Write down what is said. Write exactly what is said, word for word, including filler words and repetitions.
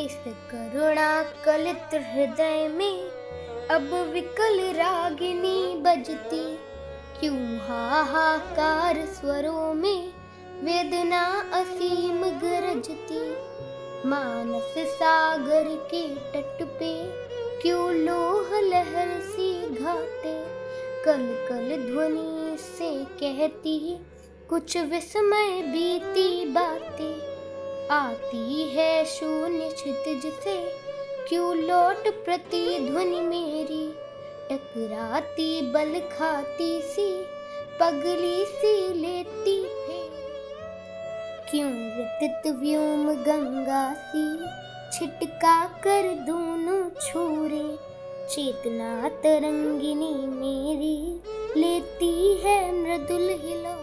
इस करुणा कलित हृदय में अब विकल रागिनी बजती, क्यों हाहाकार स्वरों में वेदना असीम गरजती। मानस सागर के तट पे क्यों लोह लहर सी घाते, कल कल ध्वनि से कहती कुछ विस्मय बीती बातें। आती है शून्य क्षितिज से क्यों लौट प्रतिध्वनि मेरी, टकराती बल खाती सी पगली सी लेती फेरी। क्यों विदित व्योम गंगा सी छिटका कर दोनों छोरे, चेतना तरंगिनी मेरी लेती है मृदुल हिला।